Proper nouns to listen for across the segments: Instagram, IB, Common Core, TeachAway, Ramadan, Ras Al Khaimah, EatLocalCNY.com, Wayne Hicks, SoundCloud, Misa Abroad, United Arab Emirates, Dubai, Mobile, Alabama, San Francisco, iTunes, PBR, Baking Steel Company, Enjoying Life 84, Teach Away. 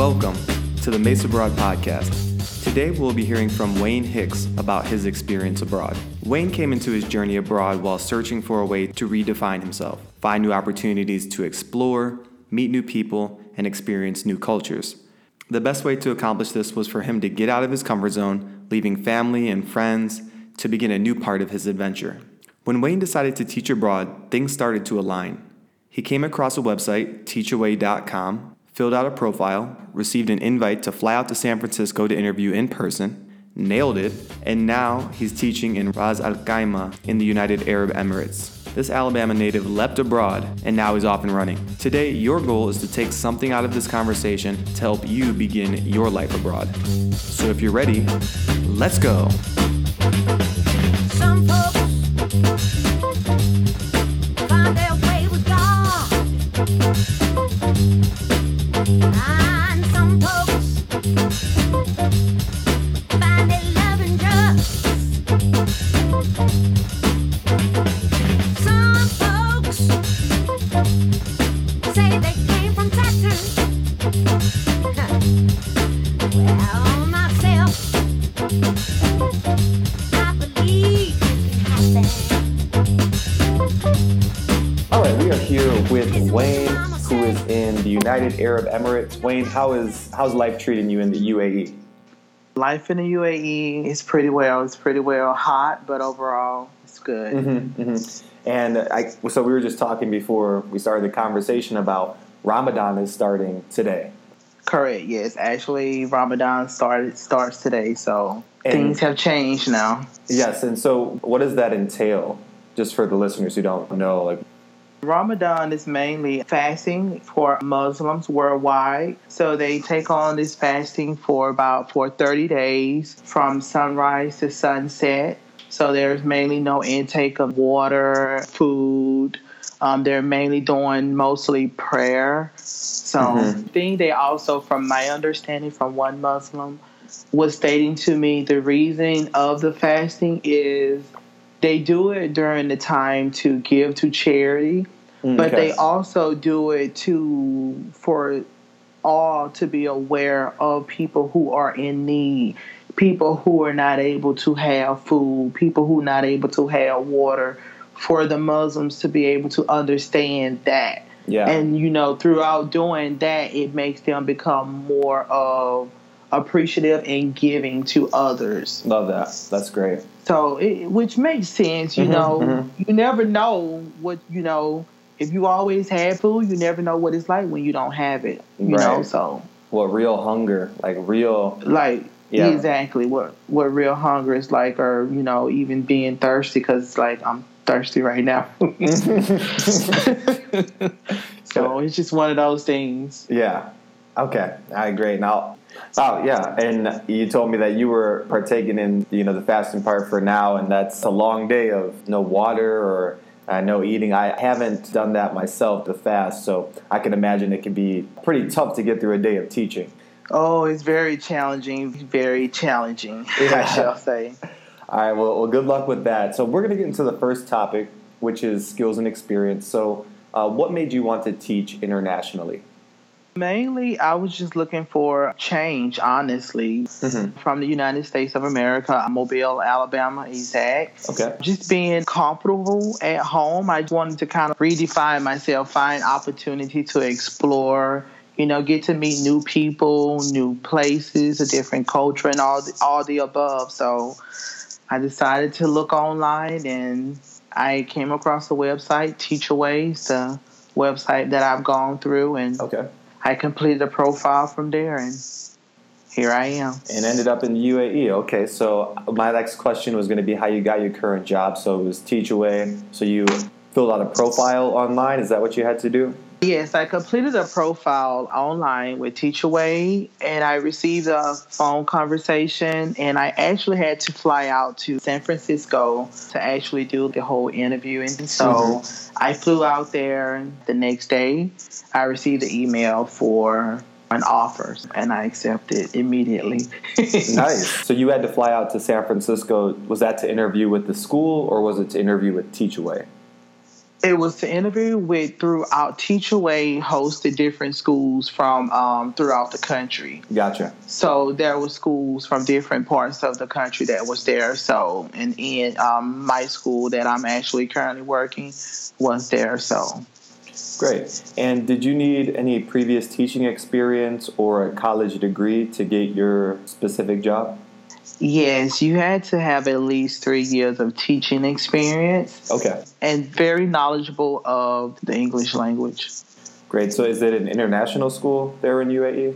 Welcome to the Misa Abroad podcast. Today we'll be hearing from Wayne Hicks about his experience abroad. Wayne came into his journey abroad while searching for a way to redefine himself, find new opportunities to explore, meet new people, and experience new cultures. The best way to accomplish this was for him to get out of his comfort zone, leaving family and friends to begin a new part of his adventure. When Wayne decided to teach abroad, things started to align. He came across a website, teachaway.com, filled out a profile, received an invite to fly out to San Francisco to interview in person, nailed it, and now he's teaching in Ras Al Khaimah in the United Arab Emirates. This Alabama native leapt abroad and now is off and running. Today, your goal is to take something out of this conversation to help you begin your life abroad. So if you're ready, let's go. Some folks find their way with God. And some folks find their love in drugs. United Arab Emirates. Wayne, how's life treating you in the UAE? Life in the UAE is pretty well. It's pretty well hot, but overall it's good. Mm-hmm, mm-hmm. And so we were just talking before we started the conversation about Ramadan is starting today. Correct. Yes, actually Ramadan starts today, so things have changed now. Yes, and so what does that entail? Just for the listeners who don't know, Ramadan is mainly fasting for Muslims worldwide. So they take on this fasting for 30 days from sunrise to sunset. So there's mainly no intake of water, food. They're mainly doing mostly prayer. So I think they also, from my understanding from one Muslim, was stating to me the reason of the fasting is they do it during the time to give to charity, but they also do it for all to be aware of people who are in need, people who are not able to have food, people who are not able to have water, for the Muslims to be able to understand that. Yeah. And, throughout doing that, it makes them become more of appreciative and giving to others. Love that. That's great. So, which makes sense, You never know what, if you always had food, you never know what it's like when you don't have it, you know, so. What real hunger, exactly what real hunger is like, or, even being thirsty, because it's like, I'm thirsty right now. So it's just one of those things. Yeah. Okay. I agree. Now, oh, yeah, and you told me that you were partaking in, the fasting part for now, and that's a long day of no water or no eating. I haven't done that myself, the fast, so I can imagine it can be pretty tough to get through a day of teaching. Oh, it's very challenging, I shall say. All right, well, good luck with that. So we're going to get into the first topic, which is skills and experience. So what made you want to teach internationally? Mainly, I was just looking for change, honestly, from the United States of America, Mobile, Alabama, exact. Okay. Just being comfortable at home. I wanted to kind of redefine myself, find opportunity to explore, get to meet new people, new places, a different culture, and all the above. So I decided to look online, and I came across the website, Teach Away, the website that I've gone through, and I completed a profile from there, and here I am. And ended up in the UAE. Okay, so my next question was going to be how you got your current job. So it was TeachAway. So you filled out a profile online. Is that what you had to do? Yes, I completed a profile online with TeachAway, and I received a phone conversation, and I actually had to fly out to San Francisco to actually do the whole interview. And so I flew out there. The next day, I received an email for an offer, and I accepted immediately. Nice. So you had to fly out to San Francisco. Was that to interview with the school, or was it to interview with TeachAway? It was to interview with throughout Teach Away hosted different schools from throughout the country. Gotcha. So there were schools from different parts of the country that was there. So and in my school that I'm actually currently working was there. So great. And did you need any previous teaching experience or a college degree to get your specific job? Yes, you had to have at least 3 years of teaching experience. Okay. And very knowledgeable of the English language. Great. So is it an international school there in UAE?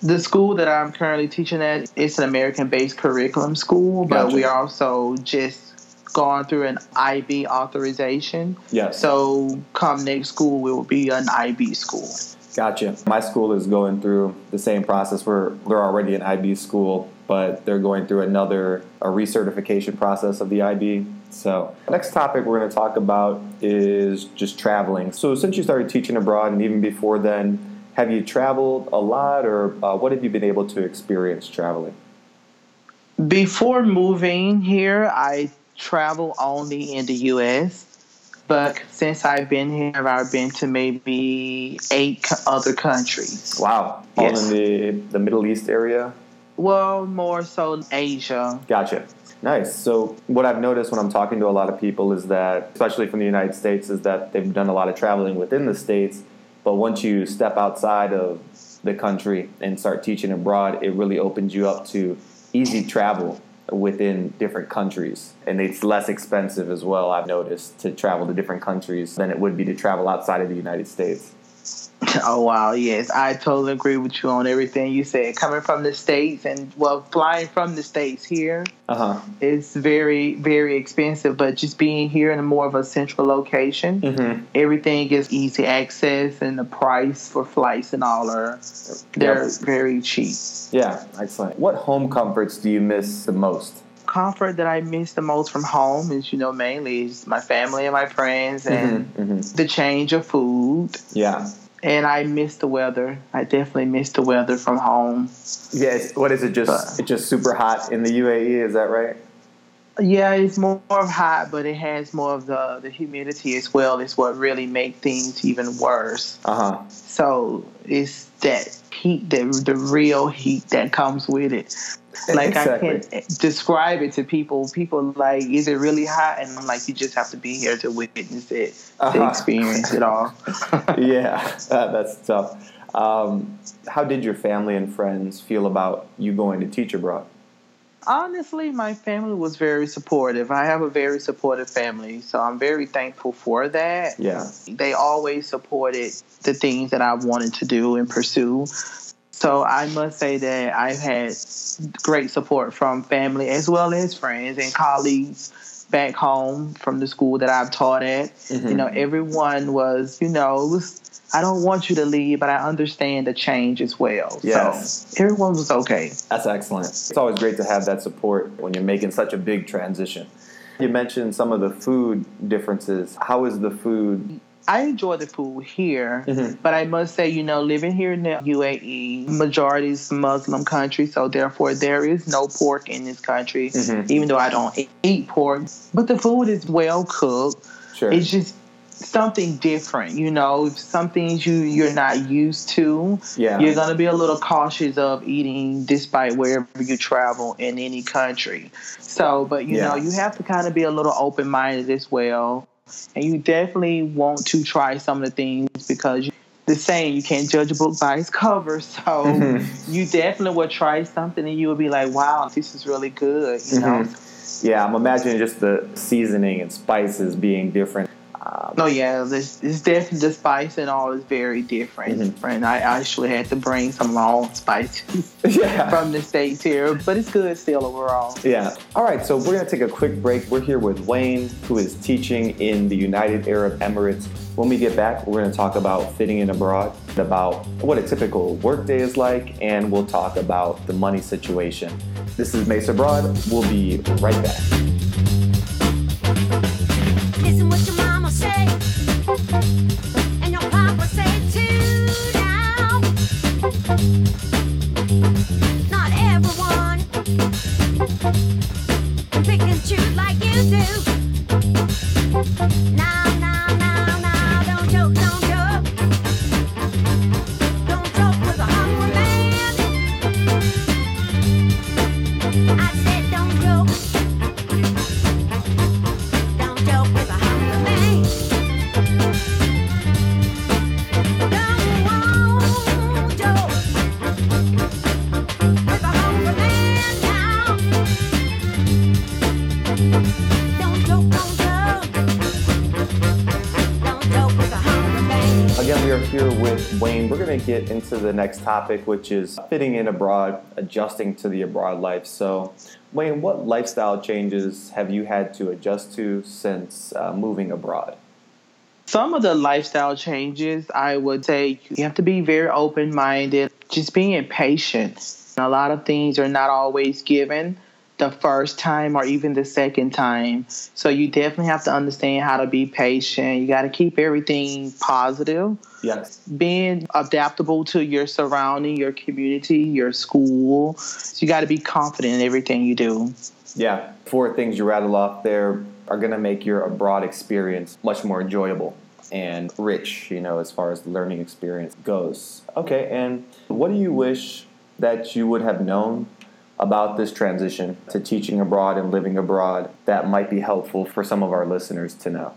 The school that I'm currently teaching at, it's an American-based curriculum school, but we also just gone through an IB authorization. Yes. So come next school, we will be an IB school. Gotcha. My school is going through the same process where they're already an IB school, but they're going through a recertification process of the IB. So next topic we're going to talk about is just traveling. So since you started teaching abroad and even before then, have you traveled a lot or what have you been able to experience traveling? Before moving here, I travel only in the U.S., but since I've been here, I've been to maybe 8 other countries. Wow. Yes. All in the Middle East area? Well, more so Asia. Gotcha. Nice. So what I've noticed when I'm talking to a lot of people is that, especially from the United States, is that they've done a lot of traveling within the States. But once you step outside of the country and start teaching abroad, it really opens you up to easy travel within different countries. And it's less expensive as well, I've noticed, to travel to different countries than it would be to travel outside of the United States. Oh, wow. Yes, I totally agree with you on everything you said. Coming from the States and, well, flying from the States here, it's very, very expensive. But just being here in a more of a central location, everything is easy access and the price for flights and all are very cheap. Yeah, excellent. What home comforts do you miss the most? Comfort that I miss the most from home is, mainly is my family and my friends and the change of food. Yeah. And I miss the weather. I definitely miss the weather from home. Yes. What is it? It's just super hot in the UAE. Is that right? Yeah, it's more of hot, but it has more of the humidity as well. It's what really makes things even worse. So it's that heat, the real heat that comes with it. Like exactly. I can't describe it to people. People like, is it really hot? And I'm like, you just have to be here to witness it, to experience it all. That's tough. How did your family and friends feel about you going to teach abroad? Honestly, my family was very supportive. I have a very supportive family, so I'm very thankful for that. Yeah. They always supported the things that I wanted to do and pursue. So I must say that I've had great support from family as well as friends and colleagues back home from the school that I've taught at. Everyone was, I don't want you to leave, but I understand the change as well. Yes. So everyone was okay. That's excellent. It's always great to have that support when you're making such a big transition. You mentioned some of the food differences. How is the food? I enjoy the food here, but I must say, living here in the UAE, majority is Muslim country, so therefore there is no pork in this country, even though I don't eat pork. But the food is well cooked. Sure. It's just something different, some things you're not used to. Yeah. You're going to be a little cautious of eating despite wherever you travel in any country. So, but, you have to kind of be a little open-minded as well. And you definitely want to try some of the things because the saying, you can't judge a book by its cover. So you definitely will try something and you will be like, wow, this is really good, know. Yeah, I'm imagining just the seasoning and spices being different. It's definitely the spice and all is very different. And I actually had to bring some long spices from the States here, but it's good still overall. Yeah. All right, so we're going to take a quick break. We're here with Wayne, who is teaching in the United Arab Emirates. When we get back, we're going to talk about fitting in abroad, about what a typical workday is like, and we'll talk about the money situation. This is Misa Abroad. We'll be right back. Listen what your mama say, and your papa say too now. Not everyone can pick and choose like you do. Now. Again, we are here with Wayne. We're going to get into the next topic, which is fitting in abroad, adjusting to the abroad life. So, Wayne, what lifestyle changes have you had to adjust to since moving abroad? Some of the lifestyle changes, I would say you have to be very open-minded, just being patient. A lot of things are not always given the first time or even the second time. So you definitely have to understand how to be patient. You got to keep everything positive. Yes. Being adaptable to your surrounding, your community, your school. So you got to be confident in everything you do. Yeah. 4 things you rattle off there are going to make your abroad experience much more enjoyable and rich, you know, as far as the learning experience goes. Okay. And what do you wish that you would have known about this transition to teaching abroad and living abroad that might be helpful for some of our listeners to know?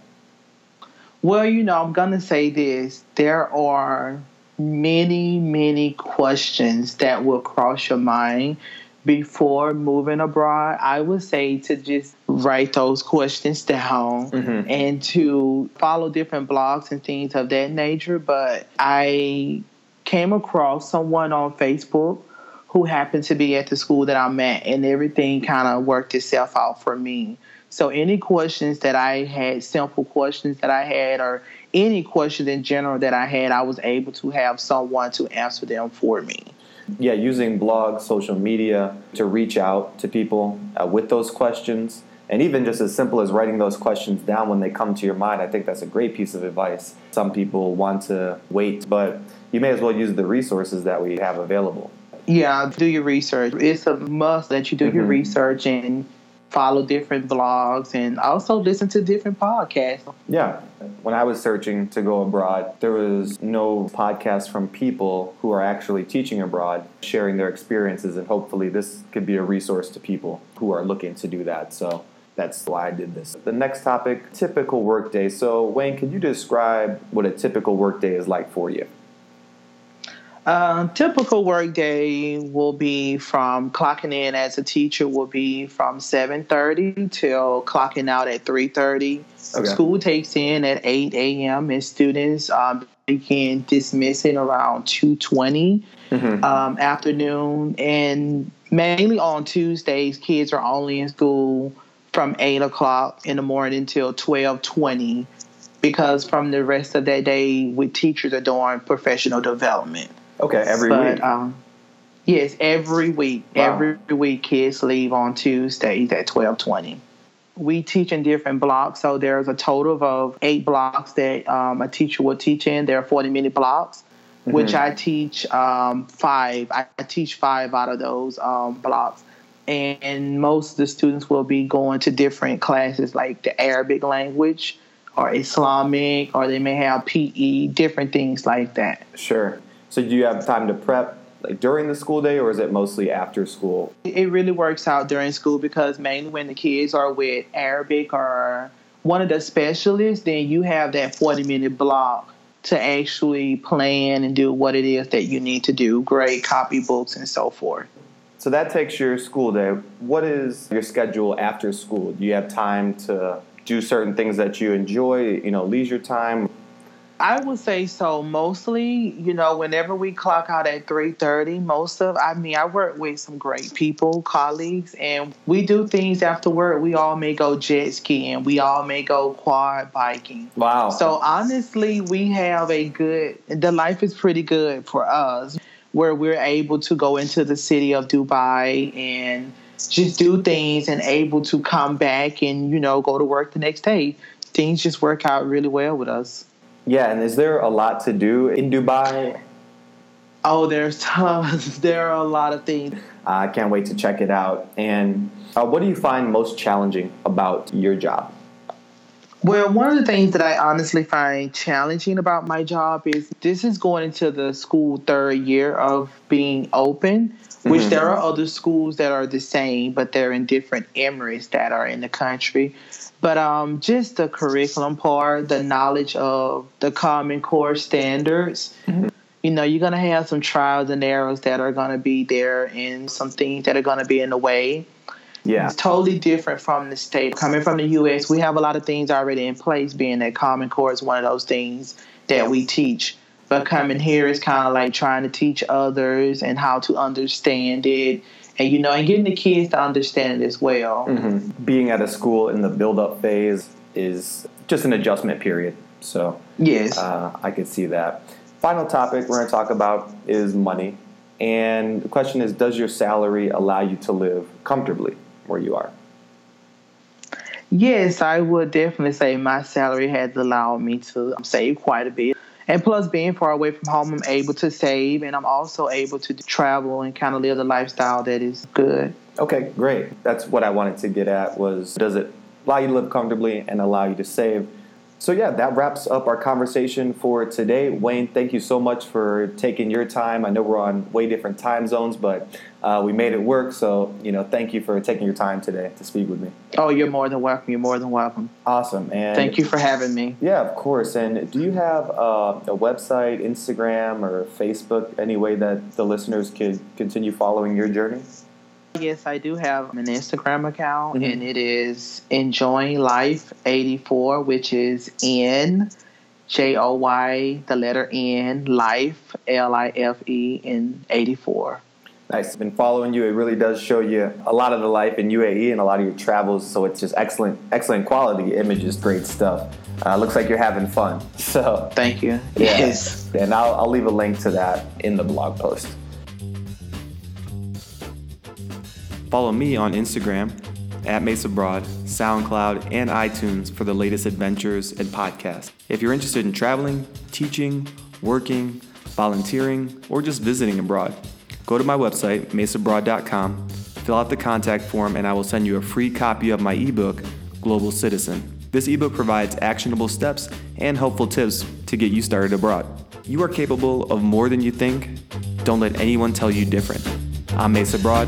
Well, you know, I'm going to say this. There are many, many questions that will cross your mind before moving abroad. I would say to just write those questions down and to follow different blogs and things of that nature. But I came across someone on Facebook who happened to be at the school that I'm at, and everything kind of worked itself out for me. So any questions that I had, simple questions that I had, or any questions in general that I had, I was able to have someone to answer them for me. Yeah, using blogs, social media to reach out to people with those questions, and even just as simple as writing those questions down when they come to your mind. I think that's a great piece of advice. Some people want to wait, but you may as well use the resources that we have available. Yeah, do your research. It's a must that you do your research and follow different blogs and also listen to different podcasts. Yeah. When I was searching to go abroad, there was no podcast from people who are actually teaching abroad, sharing their experiences, and hopefully this could be a resource to people who are looking to do that. So that's why I did this. The next topic, typical workday. So Wayne, can you describe what a typical workday is like for you? Typical workday will be from clocking in as a teacher will be from 7:30 till clocking out at 3:30. Okay. School takes in at 8 a.m. and students begin dismissing around 2:20 afternoon. And mainly on Tuesdays, kids are only in school from 8 o'clock in the morning till 12:20. Because from the rest of that day, with teachers are doing professional development. Okay, every week. Yes, every week. Wow. Every week, kids leave on Tuesdays at 12:20. We teach in different blocks, so there's a total of 8 blocks that a teacher will teach in. There are 40-minute blocks, which I teach 5. I teach 5 out of those blocks. And most of the students will be going to different classes like the Arabic language, or Islamic, or they may have PE, different things like that. Sure. So do you have time to prep like during the school day, or is it mostly after school? It really works out during school because mainly when the kids are with Arabic or one of the specialists, then you have that 40-minute block to actually plan and do what it is that you need to do, grade, copy books, and so forth. So that takes your school day. What is your schedule after school? Do you have time to do certain things that you enjoy, you know, leisure time? I would say so. Mostly, you know, whenever we clock out at 3:30, I work with some great people, colleagues, and we do things after work. We all may go jet skiing. We all may go quad biking. Wow. So honestly, we have the life is pretty good for us where we're able to go into the city of Dubai and just do things and able to come back and, you know, go to work the next day. Things just work out really well with us. Yeah, and is there a lot to do in Dubai? Oh, there's tons. There are a lot of things. I can't wait to check it out. And what do you find most challenging about your job? Well, one of the things that I honestly find challenging about my job is this is going into the school 3rd year of being open, which there are other schools that are the same, but they're in different emirates that are in the country. But just the curriculum part, the knowledge of the Common Core standards, you know, you're going to have some trials and errors that are going to be there and some things that are going to be in the way. Yeah. It's totally different from the States. Coming from the U.S., we have a lot of things already in place, being that Common Core is one of those things that we teach. But coming here is kind of like trying to teach others and how to understand it. And, you know, and getting the kids to understand it as well. Mm-hmm. Being at a school in the build-up phase is just an adjustment period. So, yes, I could see that. Final topic we're going to talk about is money. And the question is, does your salary allow you to live comfortably where you are? Yes, I would definitely say my salary has allowed me to save quite a bit. And plus, being far away from home, I'm able to save, and I'm also able to travel and kind of live the lifestyle that is good. Okay, great. That's what I wanted to get at was, does it allow you to live comfortably and allow you to save? So, yeah, that wraps up our conversation for today. Wayne, thank you so much for taking your time. I know we're on way different time zones, but we made it work. So, you know, thank you for taking your time today to speak with me. Oh, you're more than welcome. You're more than welcome. Awesome. And thank you for having me. Yeah, of course. And do you have a website, Instagram, or Facebook, any way that the listeners could continue following your journey? Yes, I do have an Instagram account, mm-hmm. and it is Enjoying Life 84, which is N-J-O-Y, the letter N, life, L-I-F-E, and 84. Nice. I've been following you. It really does show you a lot of the life in UAE and a lot of your travels, so it's just excellent quality images, great stuff. Looks like you're having fun. So thank you. Yeah. Yes. And I'll leave a link to that in the blog post. Follow me on Instagram at Misa Abroad, SoundCloud, and iTunes for the latest adventures and podcasts. If you're interested in traveling, teaching, working, volunteering, or just visiting abroad, go to my website, MisaAbroad.com, fill out the contact form, and I will send you a free copy of my ebook, Global Citizen. This ebook provides actionable steps and helpful tips to get you started abroad. You are capable of more than you think. Don't let anyone tell you different. I'm Misa Abroad.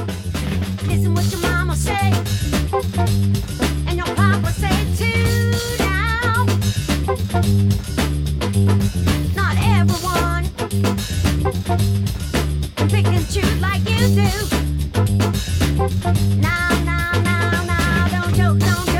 Listen what your mama say, and your papa say too now. Not everyone can pick and choose like you do. Now, don't joke, don't